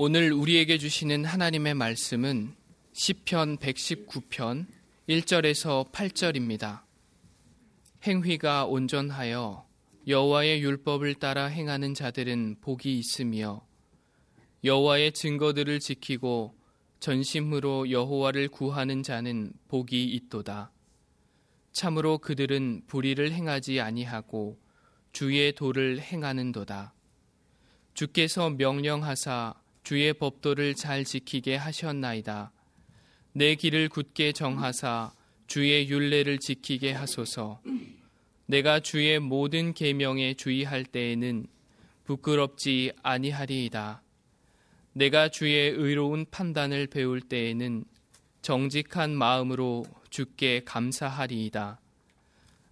오늘 우리에게 주시는 하나님의 말씀은 시편 119편 1절에서 8절입니다. 행위가 온전하여 여호와의 율법을 따라 행하는 자들은 복이 있으며 여호와의 증거들을 지키고 전심으로 여호와를 구하는 자는 복이 있도다. 참으로 그들은 불의를 행하지 아니하고 주의 도를 행하는도다. 주께서 명령하사 주의 법도를 잘 지키게 하셨나이다. 내 길을 굳게 정하사 주의 율례를 지키게 하소서. 내가 주의 모든 계명에 주의할 때에는 부끄럽지 아니하리이다. 내가 주의 의로운 판단을 배울 때에는 정직한 마음으로 주께 감사하리이다.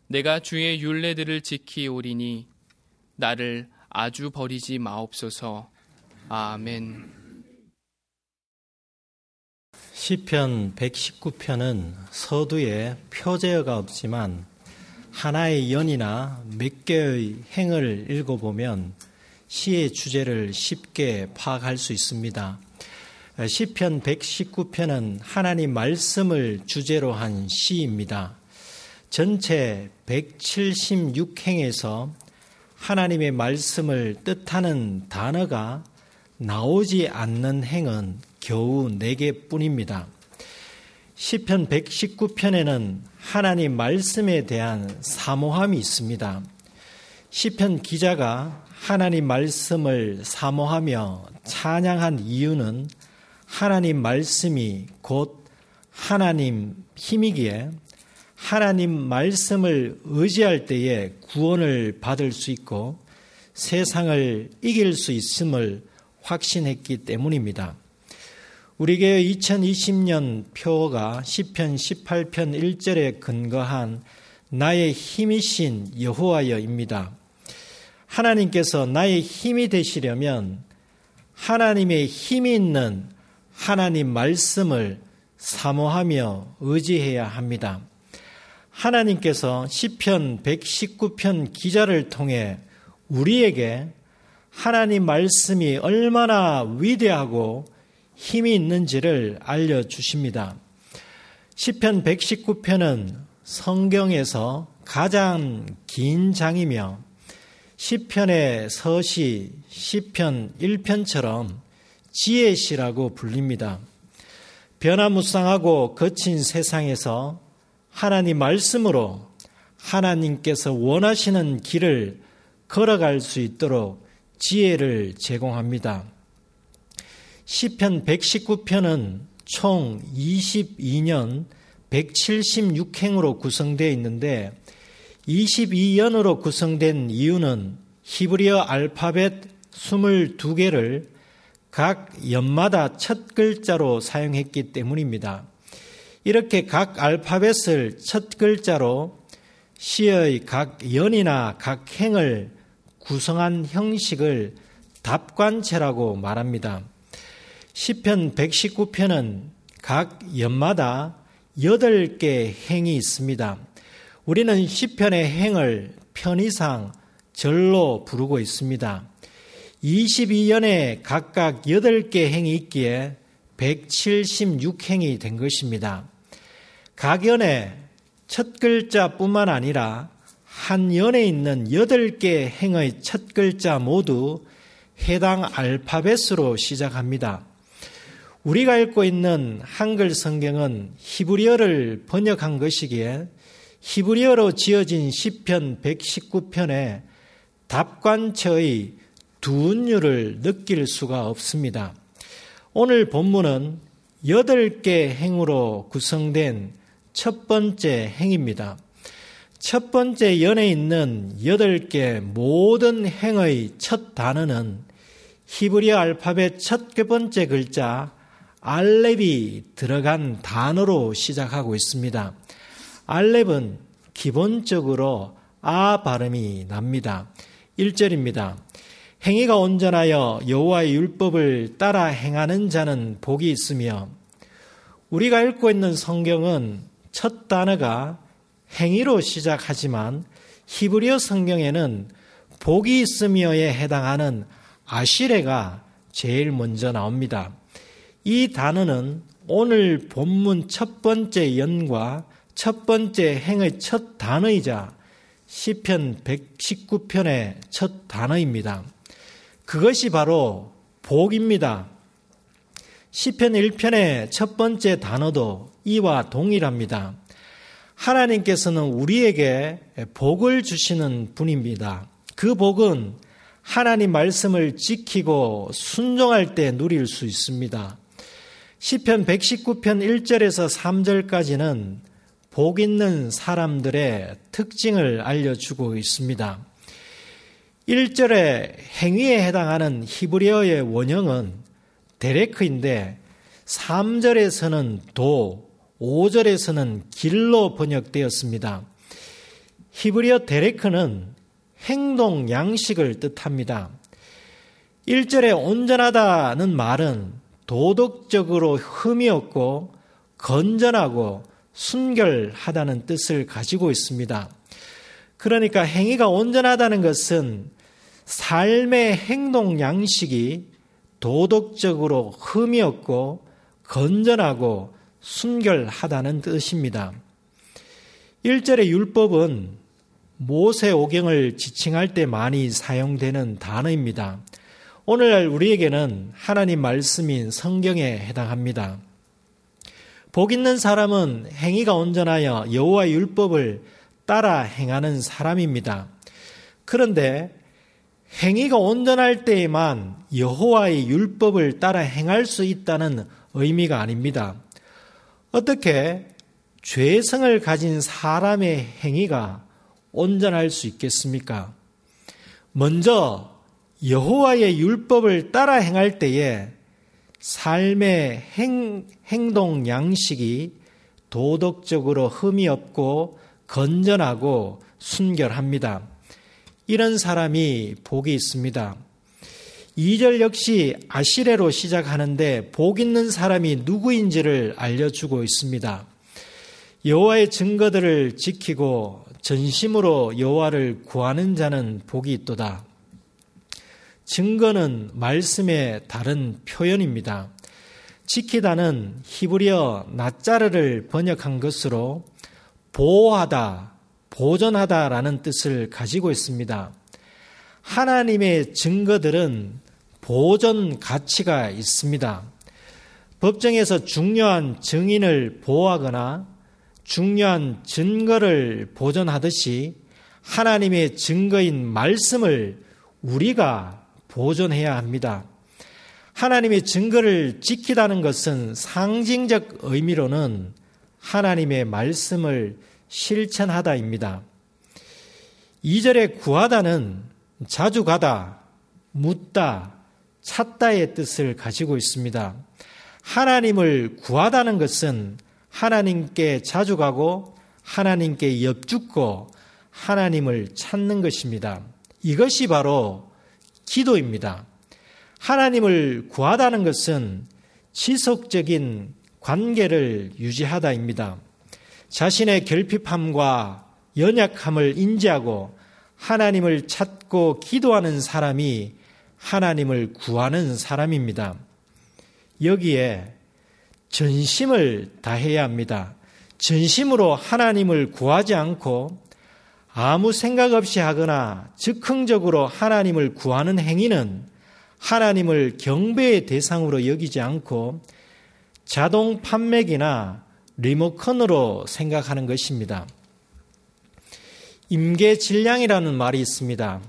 내가 주의 율례들을 지키오리니 나를 아주 버리지 마옵소서. 아멘. 시편 119편은 서두에 표제어가 없지만 하나의 연이나 몇 개의 행을 읽어보면 시의 주제를 쉽게 파악할 수 있습니다. 시편 119편은 하나님 말씀을 주제로 한 시입니다. 전체 176행에서 하나님의 말씀을 뜻하는 단어가 나오지 않는 행은 겨우 4개뿐입니다. 시편 119편에는 하나님 말씀에 대한 사모함이 있습니다. 시편 기자가 하나님 말씀을 사모하며 찬양한 이유는 하나님 말씀이 곧 하나님 힘이기에 하나님 말씀을 의지할 때에 구원을 받을 수 있고 세상을 이길 수 있음을 확신했기 때문입니다. 우리에게 2020년 표어가 시편 18편 1절에 근거한 나의 힘이신 여호와여입니다. 하나님께서 나의 힘이 되시려면 하나님의 힘이 있는 하나님 말씀을 사모하며 의지해야 합니다. 하나님께서 시편 119편 기자를 통해 우리에게 하나님 말씀이 얼마나 위대하고 힘이 있는지를 알려주십니다. 시편 119편은 성경에서 가장 긴 장이며 시편의 서시, 시편 1편처럼 지혜시라고 불립니다. 변화무쌍하고 거친 세상에서 하나님 말씀으로 하나님께서 원하시는 길을 걸어갈 수 있도록 지혜를 제공합니다. 시편 119편은 총 22년 176행으로 구성되어 있는데 22연으로 구성된 이유는 히브리어 알파벳 22개를 각 연마다 첫 글자로 사용했기 때문입니다. 이렇게 각 알파벳을 첫 글자로 시의 각 연이나 각 행을 구성한 형식을 답관체라고 말합니다. 시편 119편은 각 연마다 8개 행이 있습니다. 우리는 시편의 행을 편의상 절로 부르고 있습니다. 22연에 각각 8개 행이 있기에 176행이 된 것입니다. 각 연의 첫 글자뿐만 아니라 한 연에 있는 8개 행의 첫 글자 모두 해당 알파벳으로 시작합니다. 우리가 읽고 있는 한글 성경은 히브리어를 번역한 것이기에 히브리어로 지어진 시편 119편의 답관처의 두운율을 느낄 수가 없습니다. 오늘 본문은 8개 행으로 구성된 첫 번째 행입니다. 첫 번째 연에 있는 8개 모든 행의 첫 단어는 히브리어 알파벳 첫 번째 글자 알렙이 들어간 단어로 시작하고 있습니다. 알렙은 기본적으로 아 발음이 납니다. 1절입니다. 행위가 온전하여 여호와의 율법을 따라 행하는 자는 복이 있으며, 우리가 읽고 있는 성경은 첫 단어가 행위로 시작하지만 히브리어 성경에는 복이 있으며에 해당하는 아시레가 제일 먼저 나옵니다. 이 단어는 오늘 본문 첫 번째 연과 첫 번째 행의 첫 단어이자 시편 119편의 첫 단어입니다. 그것이 바로 복입니다. 시편 1편의 첫 번째 단어도 이와 동일합니다. 하나님께서는 우리에게 복을 주시는 분입니다. 그 복은 하나님 말씀을 지키고 순종할 때 누릴 수 있습니다. 시편 119편 1절에서 3절까지는 복 있는 사람들의 특징을 알려주고 있습니다. 1절의 행위에 해당하는 히브리어의 원형은 데레크인데 3절에서는 도, 5절에서는 길로 번역되었습니다. 히브리어 데레크는 행동, 양식을 뜻합니다. 1절에 온전하다는 말은 도덕적으로 흠이 없고 건전하고 순결하다는 뜻을 가지고 있습니다. 그러니까 행위가 온전하다는 것은 삶의 행동, 양식이 도덕적으로 흠이 없고 건전하고 순결하다는 뜻입니다. 1절의 율법은 모세오경을 지칭할 때 많이 사용되는 단어입니다. 오늘날 우리에게는 하나님 말씀인 성경에 해당합니다. 복 있는 사람은 행위가 온전하여 여호와의 율법을 따라 행하는 사람입니다. 그런데 행위가 온전할 때에만 여호와의 율법을 따라 행할 수 있다는 의미가 아닙니다. 어떻게 죄성을 가진 사람의 행위가 온전할 수 있겠습니까? 먼저 여호와의 율법을 따라 행할 때에 삶의 행동 양식이 도덕적으로 흠이 없고 건전하고 순결합니다. 이런 사람이 복이 있습니다. 2절 역시 아시레로 시작하는데 복 있는 사람이 누구인지를 알려주고 있습니다. 여호와의 증거들을 지키고 전심으로 여호와를 구하는 자는 복이 있도다. 증거는 말씀의 다른 표현입니다. 지키다는 히브리어 낫자르를 번역한 것으로 보호하다, 보존하다라는 뜻을 가지고 있습니다. 하나님의 증거들은 보존 가치가 있습니다. 법정에서 중요한 증인을 보호하거나 중요한 증거를 보존하듯이 하나님의 증거인 말씀을 우리가 보존해야 합니다. 하나님의 증거를 지키다는 것은 상징적 의미로는 하나님의 말씀을 실천하다입니다. 2절에 구하다는 자주 가다, 묻다, 찾다의 뜻을 가지고 있습니다. 하나님을 구하다는 것은 하나님께 자주 가고 하나님께 엽죽고 하나님을 찾는 것입니다. 이것이 바로 기도입니다. 하나님을 구하다는 것은 지속적인 관계를 유지하다입니다. 자신의 결핍함과 연약함을 인지하고 하나님을 찾고 기도하는 사람이 하나님을 구하는 사람입니다. 여기에 전심을 다해야 합니다. 전심으로 하나님을 구하지 않고 아무 생각 없이 하거나 즉흥적으로 하나님을 구하는 행위는 하나님을 경배의 대상으로 여기지 않고 자동 판매기나 리모컨으로 생각하는 것입니다. 임계질량이라는 말이 있습니다.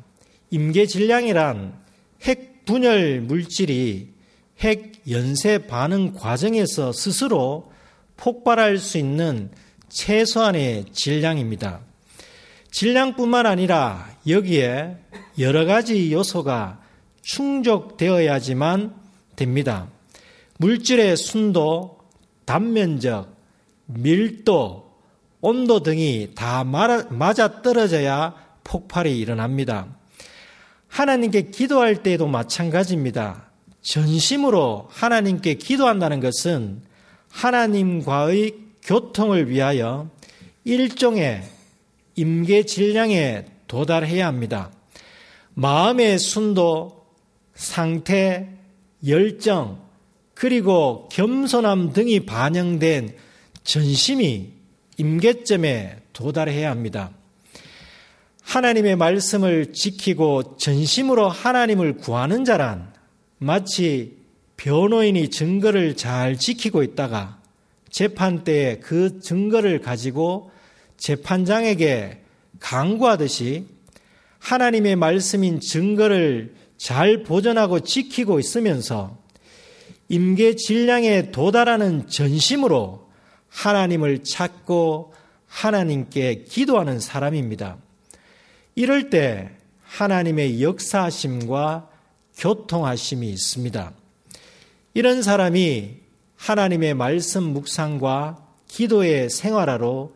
임계질량이란 핵 분열 물질이 핵 연쇄 반응 과정에서 스스로 폭발할 수 있는 최소한의 질량입니다. 질량뿐만 아니라 여기에 여러 가지 요소가 충족되어야지만 됩니다. 물질의 순도, 단면적, 밀도, 온도 등이 다 맞아떨어져야 폭발이 일어납니다. 하나님께 기도할 때도 마찬가지입니다. 전심으로 하나님께 기도한다는 것은 하나님과의 교통을 위하여 일종의 임계질량에 도달해야 합니다. 마음의 순도, 상태, 열정, 그리고 겸손함 등이 반영된 전심이 임계점에 도달해야 합니다. 하나님의 말씀을 지키고 전심으로 하나님을 구하는 자란 마치 변호인이 증거를 잘 지키고 있다가 재판 때에 그 증거를 가지고 재판장에게 강구하듯이 하나님의 말씀인 증거를 잘 보존하고 지키고 있으면서 임계 질량에 도달하는 전심으로 하나님을 찾고 하나님께 기도하는 사람입니다. 이럴 때 하나님의 역사하심과 교통하심이 있습니다. 이런 사람이 하나님의 말씀 묵상과 기도의 생활화로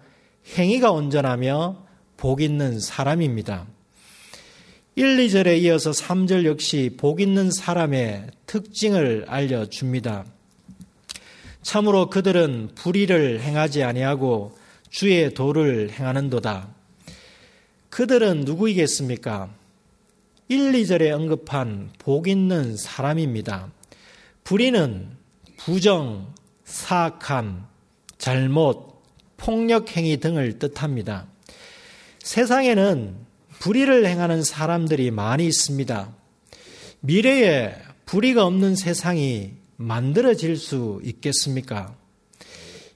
행위가 온전하며 복 있는 사람입니다. 1, 2절에 이어서 3절 역시 복 있는 사람의 특징을 알려줍니다. 참으로 그들은 불의를 행하지 아니하고 주의 도를 행하는도다. 그들은 누구이겠습니까? 1, 2절에 언급한 복 있는 사람입니다. 불의는 부정, 사악함, 잘못, 폭력 행위 등을 뜻합니다. 세상에는 불의를 행하는 사람들이 많이 있습니다. 미래에 불의가 없는 세상이 만들어질 수 있겠습니까?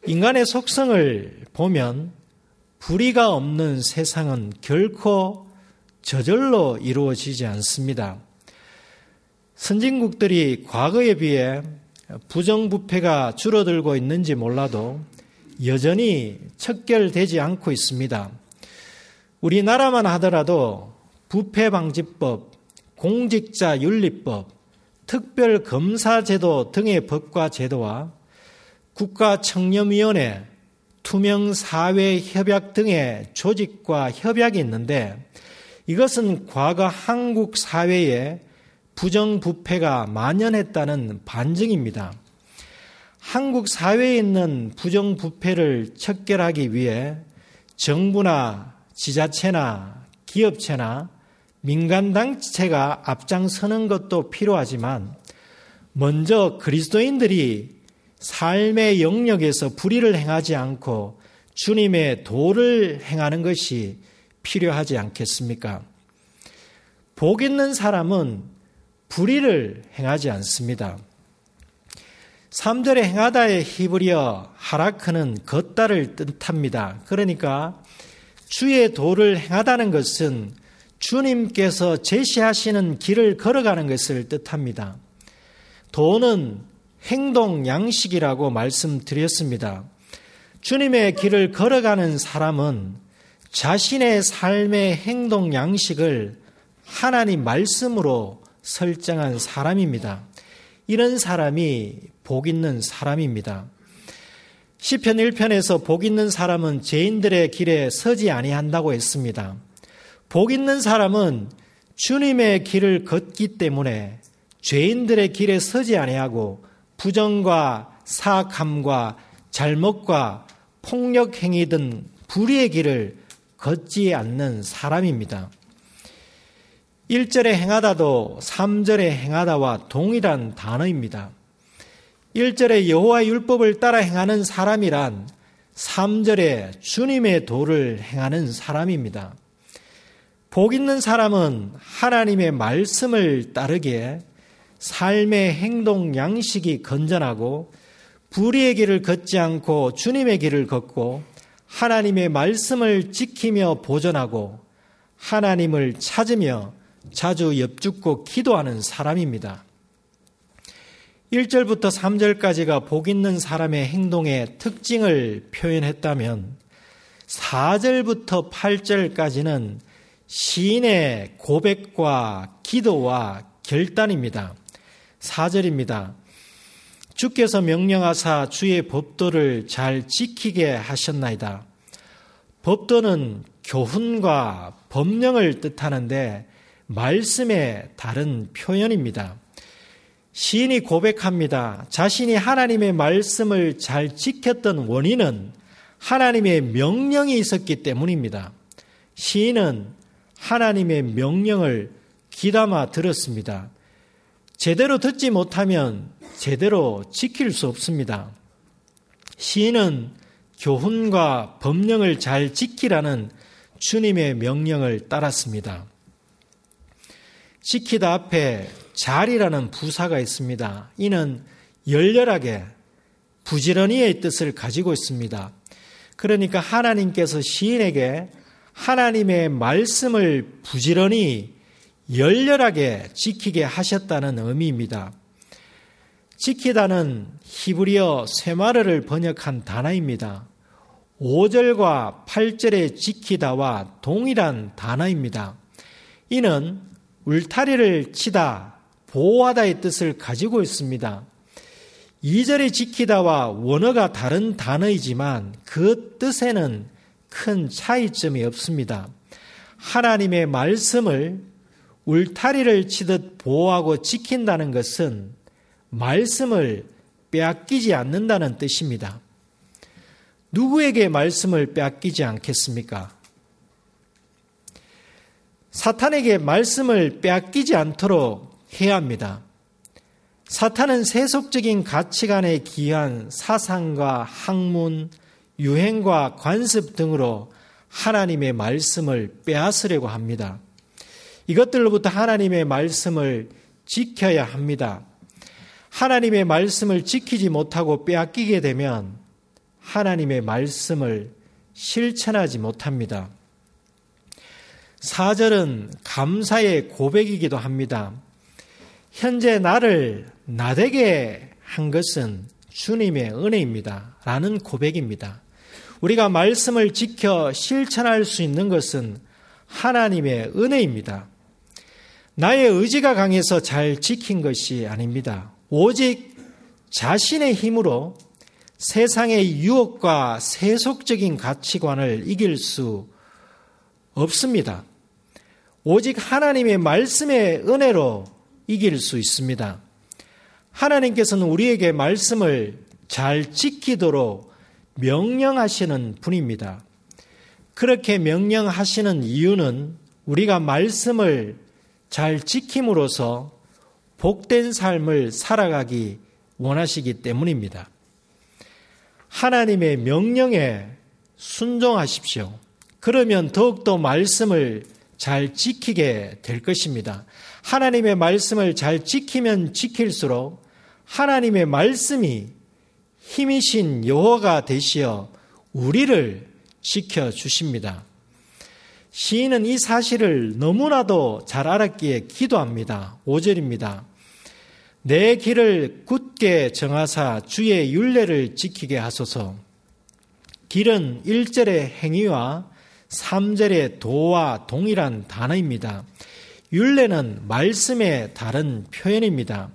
인간의 속성을 보면 불의가 없는 세상은 결코 저절로 이루어지지 않습니다. 선진국들이 과거에 비해 부정부패가 줄어들고 있는지 몰라도 여전히 척결되지 않고 있습니다. 우리나라만 하더라도 부패방지법, 공직자윤리법, 특별검사제도 등의 법과 제도와 국가청렴위원회, 투명사회협약 등의 조직과 협약이 있는데 이것은 과거 한국 사회에 부정부패가 만연했다는 반증입니다. 한국 사회에 있는 부정부패를 척결하기 위해 정부나 지자체나 기업체나 민간단체가 앞장서는 것도 필요하지만 먼저 그리스도인들이 삶의 영역에서 불의를 행하지 않고 주님의 도를 행하는 것이 필요하지 않겠습니까? 복 있는 사람은 불의를 행하지 않습니다. 3절에 행하다의 히브리어 하라크는 걷다를 뜻합니다. 그러니까 주의 도를 행하다는 것은 주님께서 제시하시는 길을 걸어가는 것을 뜻합니다. 도는 행동 양식이라고 말씀드렸습니다. 주님의 길을 걸어가는 사람은 자신의 삶의 행동 양식을 하나님 말씀으로 설정한 사람입니다. 이런 사람이 복 있는 사람입니다. 시편 1편에서 복 있는 사람은 죄인들의 길에 서지 아니한다고 했습니다. 복 있는 사람은 주님의 길을 걷기 때문에 죄인들의 길에 서지 아니하고 부정과 사악함과 잘못과 폭력 행위 등 불의의 길을 걷지 않는 사람입니다. 1절에 행하다도 3절에 행하다와 동일한 단어입니다. 1절에 여호와의 율법을 따라 행하는 사람이란 3절에 주님의 도를 행하는 사람입니다. 복 있는 사람은 하나님의 말씀을 따르기에 삶의 행동 양식이 건전하고 불의의 길을 걷지 않고 주님의 길을 걷고 하나님의 말씀을 지키며 보존하고 하나님을 찾으며 자주 엽죽고 기도하는 사람입니다. 1절부터 3절까지가 복 있는 사람의 행동의 특징을 표현했다면 4절부터 8절까지는 시인의 고백과 기도와 결단입니다. 4절입니다. 주께서 명령하사 주의 법도를 잘 지키게 하셨나이다. 법도는 교훈과 법령을 뜻하는데 말씀의 다른 표현입니다. 시인이 고백합니다. 자신이 하나님의 말씀을 잘 지켰던 원인은 하나님의 명령이 있었기 때문입니다. 시인은 하나님의 명령을 귀담아 들었습니다. 제대로 듣지 못하면 제대로 지킬 수 없습니다. 시인은 교훈과 법령을 잘 지키라는 주님의 명령을 따랐습니다. 지키다 앞에 잘이라는 부사가 있습니다. 이는 열렬하게, 부지런히의 뜻을 가지고 있습니다. 그러니까 하나님께서 시인에게 하나님의 말씀을 부지런히 열렬하게 지키게 하셨다는 의미입니다. 지키다는 히브리어 세마르를 번역한 단어입니다. 5절과 8절의 지키다와 동일한 단어입니다. 이는 울타리를 치다, 보호하다의 뜻을 가지고 있습니다. 2절의 지키다와 원어가 다른 단어이지만 그 뜻에는 큰 차이점이 없습니다. 하나님의 말씀을 울타리를 치듯 보호하고 지킨다는 것은 말씀을 빼앗기지 않는다는 뜻입니다. 누구에게 말씀을 빼앗기지 않겠습니까? 사탄에게 말씀을 빼앗기지 않도록 해야 합니다. 사탄은 세속적인 가치관에 기한 사상과 학문, 유행과 관습 등으로 하나님의 말씀을 빼앗으려고 합니다. 이것들로부터 하나님의 말씀을 지켜야 합니다. 하나님의 말씀을 지키지 못하고 빼앗기게 되면 하나님의 말씀을 실천하지 못합니다. 4절은 감사의 고백이기도 합니다. 현재 나를 나되게 한 것은 주님의 은혜입니다. 라는 고백입니다. 우리가 말씀을 지켜 실천할 수 있는 것은 하나님의 은혜입니다. 나의 의지가 강해서 잘 지킨 것이 아닙니다. 오직 자신의 힘으로 세상의 유혹과 세속적인 가치관을 이길 수 없습니다. 오직 하나님의 말씀의 은혜로 이길 수 있습니다. 하나님께서는 우리에게 말씀을 잘 지키도록 명령하시는 분입니다. 그렇게 명령하시는 이유는 우리가 말씀을 잘 지킴으로써 복된 삶을 살아가기 원하시기 때문입니다. 하나님의 명령에 순종하십시오. 그러면 더욱더 말씀을 잘 지키게 될 것입니다. 하나님의 말씀을 잘 지키면 지킬수록 하나님의 말씀이 힘이신 여호와가 되시어 우리를 지켜주십니다. 시인은 이 사실을 너무나도 잘 알았기에 기도합니다. 5절입니다. 내 길을 굳게 정하사 주의 율례를 지키게 하소서. 길은 1절의 행위와 3절의 도와 동일한 단어입니다. 율례는 말씀의 다른 표현입니다.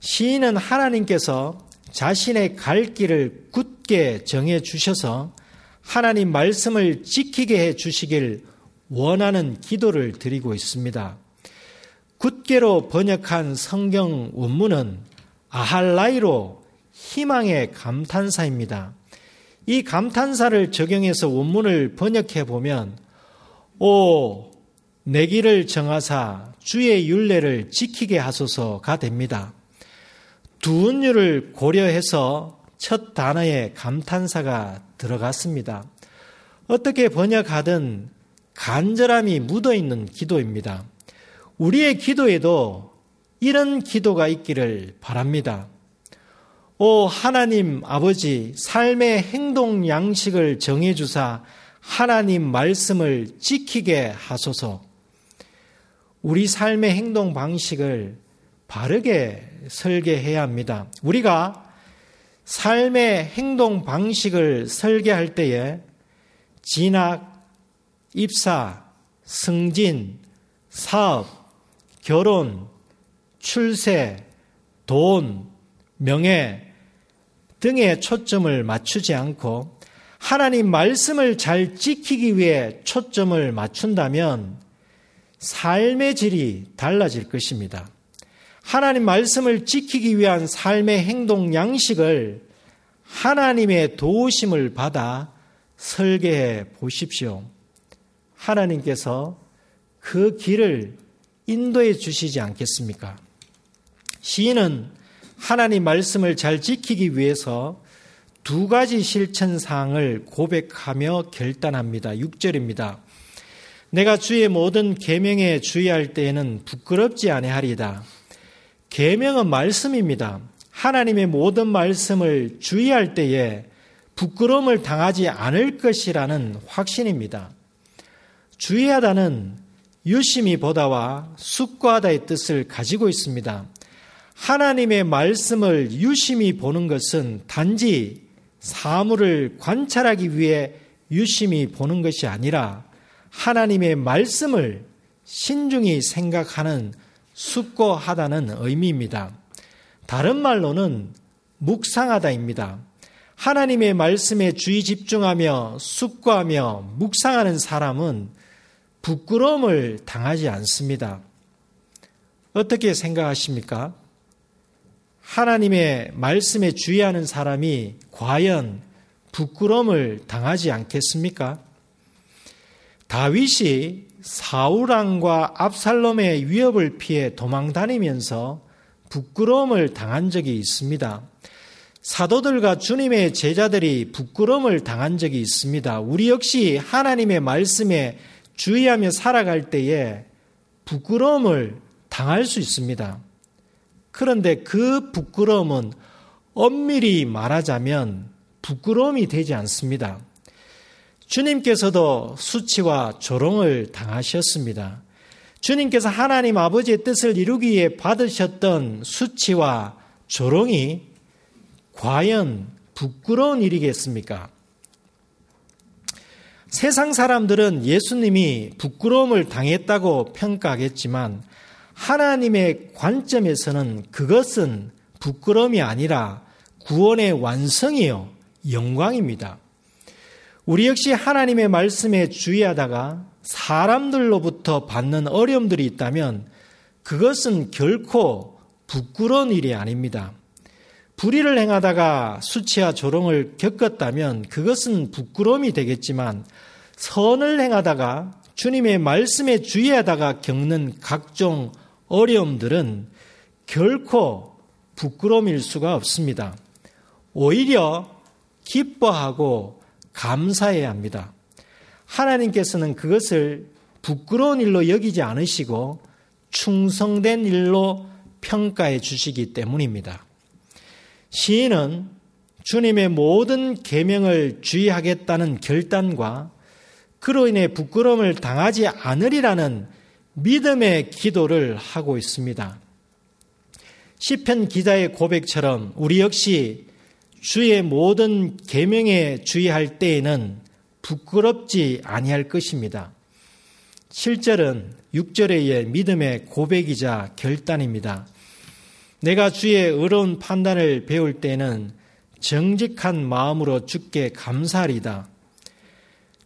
시인은 하나님께서 자신의 갈 길을 굳게 정해 주셔서 하나님 말씀을 지키게 해 주시길 원하는 기도를 드리고 있습니다. 굳게로 번역한 성경 원문은 아할라이로 희망의 감탄사입니다. 이 감탄사를 적용해서 원문을 번역해 보면 오, 내 길을 정하사 주의 율례를 지키게 하소서가 됩니다. 두 은율을 고려해서 첫 단어에 감탄사가 들어갔습니다. 어떻게 번역하든 간절함이 묻어있는 기도입니다. 우리의 기도에도 이런 기도가 있기를 바랍니다. 오 하나님 아버지, 삶의 행동 양식을 정해주사 하나님 말씀을 지키게 하소서. 우리 삶의 행동 방식을 바르게 설계해야 합니다. 우리가 삶의 행동 방식을 설계할 때에 진학, 입사, 승진, 사업, 결혼, 출세, 돈, 명예 등에 초점을 맞추지 않고 하나님 말씀을 잘 지키기 위해 초점을 맞춘다면 삶의 질이 달라질 것입니다. 하나님 말씀을 지키기 위한 삶의 행동 양식을 하나님의 도우심을 받아 설계해 보십시오. 하나님께서 그 길을 인도해 주시지 않겠습니까? 시인은 하나님 말씀을 잘 지키기 위해서 두 가지 실천 사항을 고백하며 결단합니다. 6절입니다. 내가 주의 모든 계명에 주의할 때에는 부끄럽지 아니하리다. 계명은 말씀입니다. 하나님의 모든 말씀을 주의할 때에 부끄러움을 당하지 않을 것이라는 확신입니다. 주의하다는 유심히 보다와 숙고하다의 뜻을 가지고 있습니다. 하나님의 말씀을 유심히 보는 것은 단지 사물을 관찰하기 위해 유심히 보는 것이 아니라 하나님의 말씀을 신중히 생각하는 숙고하다는 의미입니다. 다른 말로는 묵상하다입니다. 하나님의 말씀에 주의 집중하며 숙고하며 묵상하는 사람은 부끄러움을 당하지 않습니다. 어떻게 생각하십니까? 하나님의 말씀에 주의하는 사람이 과연 부끄러움을 당하지 않겠습니까? 다윗이 사울왕과 압살롬의 위협을 피해 도망다니면서 부끄러움을 당한 적이 있습니다. 사도들과 주님의 제자들이 부끄러움을 당한 적이 있습니다. 우리 역시 하나님의 말씀에 주의하며 살아갈 때에 부끄러움을 당할 수 있습니다. 그런데 그 부끄러움은 엄밀히 말하자면 부끄러움이 되지 않습니다. 주님께서도 수치와 조롱을 당하셨습니다. 주님께서 하나님 아버지의 뜻을 이루기 위해 받으셨던 수치와 조롱이 과연 부끄러운 일이겠습니까? 세상 사람들은 예수님이 부끄러움을 당했다고 평가하겠지만 하나님의 관점에서는 그것은 부끄러움이 아니라 구원의 완성이요, 영광입니다. 우리 역시 하나님의 말씀에 주의하다가 사람들로부터 받는 어려움들이 있다면 그것은 결코 부끄러운 일이 아닙니다. 불의를 행하다가 수치와 조롱을 겪었다면 그것은 부끄러움이 되겠지만 선을 행하다가 주님의 말씀에 주의하다가 겪는 각종 어려움들은 결코 부끄러움일 수가 없습니다. 오히려 기뻐하고 감사해야 합니다. 하나님께서는 그것을 부끄러운 일로 여기지 않으시고 충성된 일로 평가해 주시기 때문입니다. 시인은 주님의 모든 계명을 주의하겠다는 결단과 그로 인해 부끄러움을 당하지 않으리라는 믿음의 기도를 하고 있습니다. 시편 기자의 고백처럼 우리 역시 주의 모든 계명에 주의할 때에는 부끄럽지 아니할 것입니다. 7절은 6절에 의해 믿음의 고백이자 결단입니다. 내가 주의 의로운 판단을 배울 때에는 정직한 마음으로 주께 감사하리다.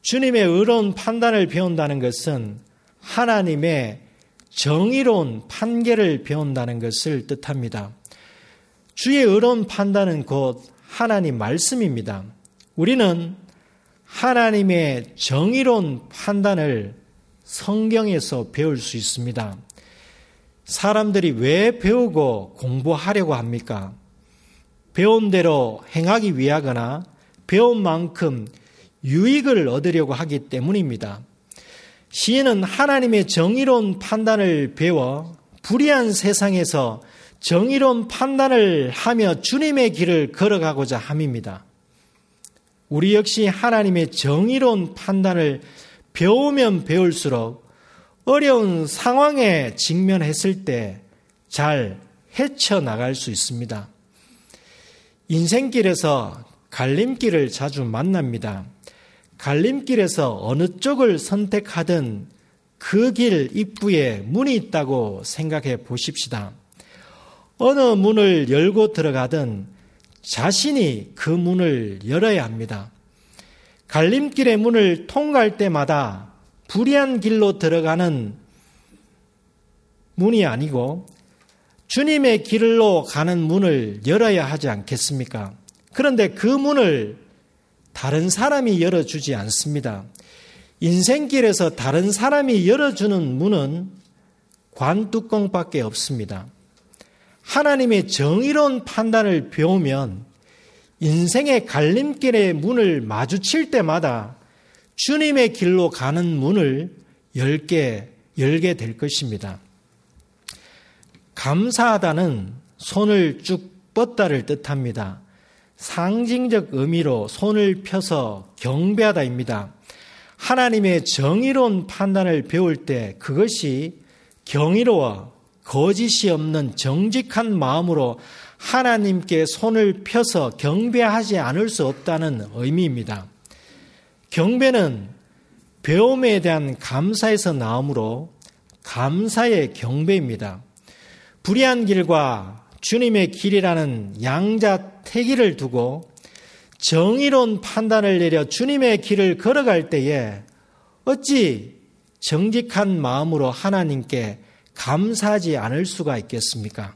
주님의 의로운 판단을 배운다는 것은 하나님의 정의로운 판결을 배운다는 것을 뜻합니다. 주의 의로운 판단은 곧 하나님 말씀입니다. 우리는 하나님의 정의로운 판단을 성경에서 배울 수 있습니다. 사람들이 왜 배우고 공부하려고 합니까? 배운 대로 행하기 위하거나 배운 만큼 유익을 얻으려고 하기 때문입니다. 시인은 하나님의 정의로운 판단을 배워 불의한 세상에서 정의로운 판단을 하며 주님의 길을 걸어가고자 함입니다. 우리 역시 하나님의 정의로운 판단을 배우면 배울수록 어려운 상황에 직면했을 때 잘 헤쳐나갈 수 있습니다. 인생길에서 갈림길을 자주 만납니다. 갈림길에서 어느 쪽을 선택하든 그 길 입구에 문이 있다고 생각해 보십시다. 어느 문을 열고 들어가든 자신이 그 문을 열어야 합니다. 갈림길의 문을 통과할 때마다 불의한 길로 들어가는 문이 아니고 주님의 길로 가는 문을 열어야 하지 않겠습니까? 그런데 그 문을 다른 사람이 열어주지 않습니다. 인생길에서 다른 사람이 열어주는 문은 관뚜껑밖에 없습니다. 하나님의 정의로운 판단을 배우면 인생의 갈림길의 문을 마주칠 때마다 주님의 길로 가는 문을 열게 될 것입니다. 감사하다는 손을 쭉 뻗다를 뜻합니다. 상징적 의미로 손을 펴서 경배하다입니다. 하나님의 정의로운 판단을 배울 때 그것이 경이로워 거짓이 없는 정직한 마음으로 하나님께 손을 펴서 경배하지 않을 수 없다는 의미입니다. 경배는 배움에 대한 감사에서 나오므로 감사의 경배입니다. 불의한 길과 주님의 길이라는 양자태기를 두고 정의로운 판단을 내려 주님의 길을 걸어갈 때에 어찌 정직한 마음으로 하나님께 감사하지 않을 수가 있겠습니까?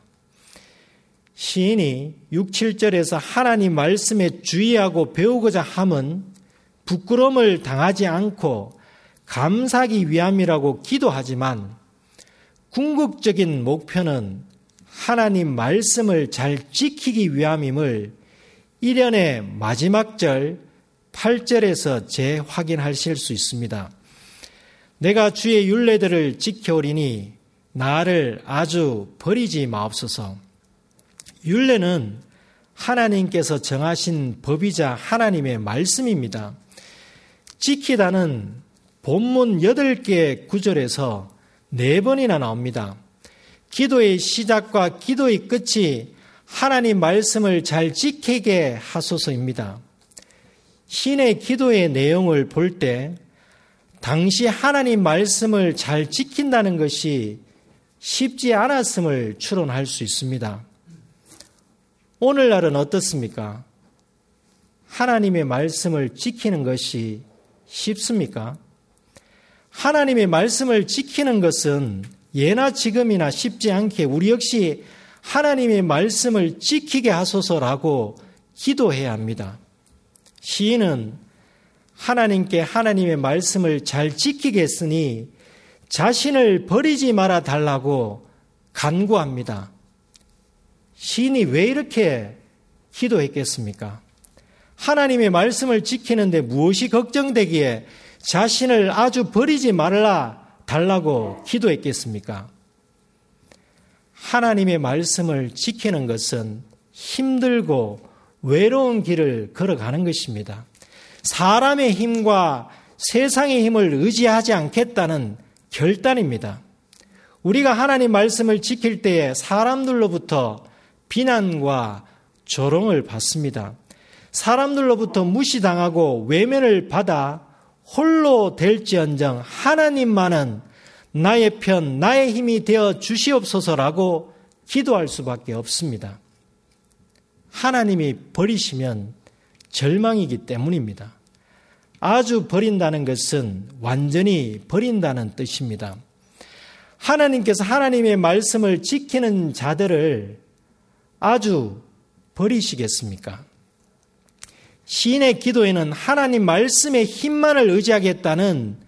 시인이 6, 7절에서 하나님 말씀에 주의하고 배우고자 함은 부끄러움을 당하지 않고 감사하기 위함이라고 기도하지만 궁극적인 목표는 하나님 말씀을 잘 지키기 위함임을 1년의 마지막 절 8절에서 재확인하실 수 있습니다. 내가 주의 율례들을 지켜오리니 나를 아주 버리지 마옵소서. 율례는 하나님께서 정하신 법이자 하나님의 말씀입니다. 지키다는 본문 8개의 구절에서 4번이나 나옵니다. 기도의 시작과 기도의 끝이 하나님 말씀을 잘 지키게 하소서입니다. 시인의 기도의 내용을 볼 때 당시 하나님 말씀을 잘 지킨다는 것이 쉽지 않았음을 추론할 수 있습니다. 오늘날은 어떻습니까? 하나님의 말씀을 지키는 것이 쉽습니까? 하나님의 말씀을 지키는 것은 예나 지금이나 쉽지 않게 우리 역시 하나님의 말씀을 지키게 하소서라고 기도해야 합니다. 시인은 하나님께 하나님의 말씀을 잘 지키게 했으니 자신을 버리지 말아 달라고 간구합니다. 시인이 왜 이렇게 기도했겠습니까? 하나님의 말씀을 지키는데 무엇이 걱정되기에 자신을 아주 버리지 말라 달라고 기도했겠습니까? 하나님의 말씀을 지키는 것은 힘들고 외로운 길을 걸어가는 것입니다. 사람의 힘과 세상의 힘을 의지하지 않겠다는 결단입니다. 우리가 하나님 말씀을 지킬 때에 사람들로부터 비난과 조롱을 받습니다. 사람들로부터 무시당하고 외면을 받아 홀로 될지언정 하나님만은 나의 편, 나의 힘이 되어 주시옵소서라고 기도할 수밖에 없습니다. 하나님이 버리시면 절망이기 때문입니다. 아주 버린다는 것은 완전히 버린다는 뜻입니다. 하나님께서 하나님의 말씀을 지키는 자들을 아주 버리시겠습니까? 시인의 기도에는 하나님 말씀의 힘만을 의지하겠다는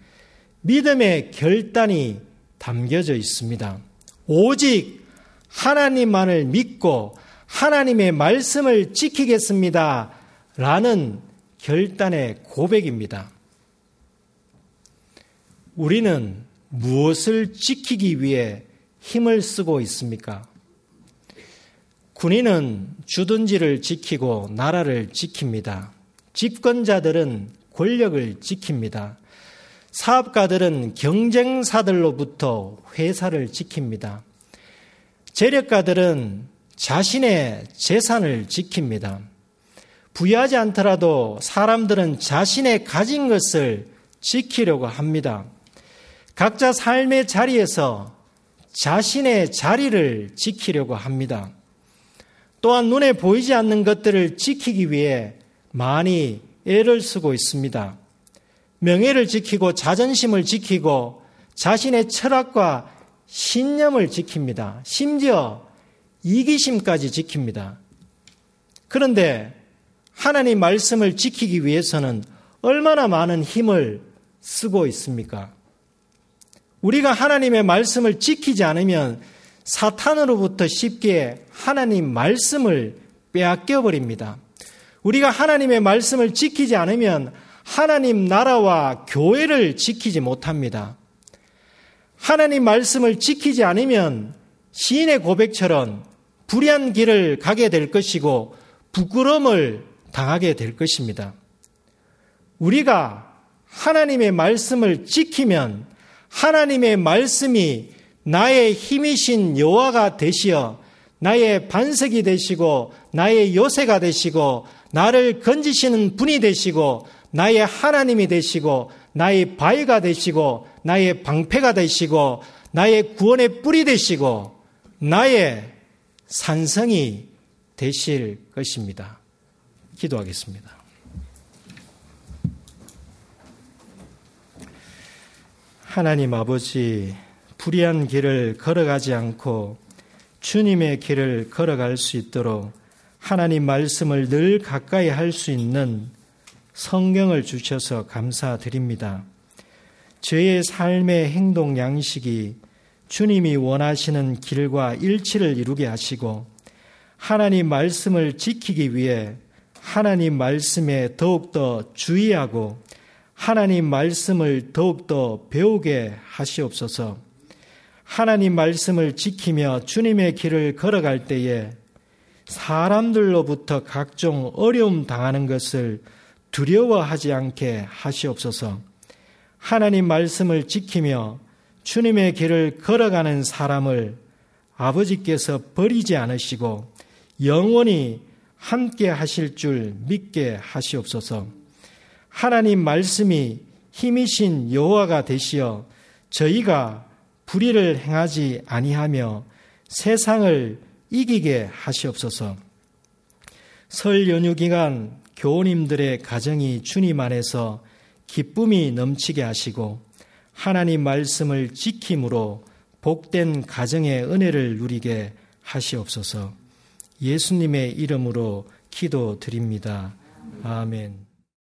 믿음의 결단이 담겨져 있습니다. 오직 하나님만을 믿고 하나님의 말씀을 지키겠습니다. 라는 결단의 고백입니다. 우리는 무엇을 지키기 위해 힘을 쓰고 있습니까? 군인은 주둔지를 지키고 나라를 지킵니다. 집권자들은 권력을 지킵니다. 사업가들은 경쟁사들로부터 회사를 지킵니다. 재력가들은 자신의 재산을 지킵니다. 부유하지 않더라도 사람들은 자신의 가진 것을 지키려고 합니다. 각자 삶의 자리에서 자신의 자리를 지키려고 합니다. 또한 눈에 보이지 않는 것들을 지키기 위해 많이 애를 쓰고 있습니다. 명예를 지키고 자존심을 지키고 자신의 철학과 신념을 지킵니다. 심지어 이기심까지 지킵니다. 그런데 하나님 말씀을 지키기 위해서는 얼마나 많은 힘을 쓰고 있습니까? 우리가 하나님의 말씀을 지키지 않으면 사탄으로부터 쉽게 하나님 말씀을 빼앗겨버립니다. 우리가 하나님의 말씀을 지키지 않으면 하나님 나라와 교회를 지키지 못합니다. 하나님 말씀을 지키지 않으면 시인의 고백처럼 불의한 길을 가게 될 것이고 부끄러움을 당하게 될 것입니다. 우리가 하나님의 말씀을 지키면 하나님의 말씀이 나의 힘이신 여호와가 되시어 나의 반석이 되시고 나의 요새가 되시고 나를 건지시는 분이 되시고 나의 하나님이 되시고 나의 바위가 되시고 나의 방패가 되시고 나의 구원의 뿔이 되시고 나의 산성이 되실 것입니다. 기도하겠습니다. 하나님 아버지, 불의한 길을 걸어가지 않고 주님의 길을 걸어갈 수 있도록 하나님 말씀을 늘 가까이 할 수 있는 성경을 주셔서 감사드립니다. 저의 삶의 행동 양식이 주님이 원하시는 길과 일치를 이루게 하시고 하나님 말씀을 지키기 위해 하나님 말씀에 더욱더 주의하고 하나님 말씀을 더욱더 배우게 하시옵소서. 하나님 말씀을 지키며 주님의 길을 걸어갈 때에 사람들로부터 각종 어려움 당하는 것을 두려워하지 않게 하시옵소서. 하나님 말씀을 지키며 주님의 길을 걸어가는 사람을 아버지께서 버리지 않으시고 영원히 함께 하실 줄 믿게 하시옵소서. 하나님 말씀이 힘이신 여호와가 되시어 저희가 불의를 행하지 아니하며 세상을 이기게 하시옵소서. 설 연휴 기간 교우님들의 가정이 주님 안에서 기쁨이 넘치게 하시고 하나님 말씀을 지킴으로 복된 가정의 은혜를 누리게 하시옵소서. 예수님의 이름으로 기도드립니다. 아멘.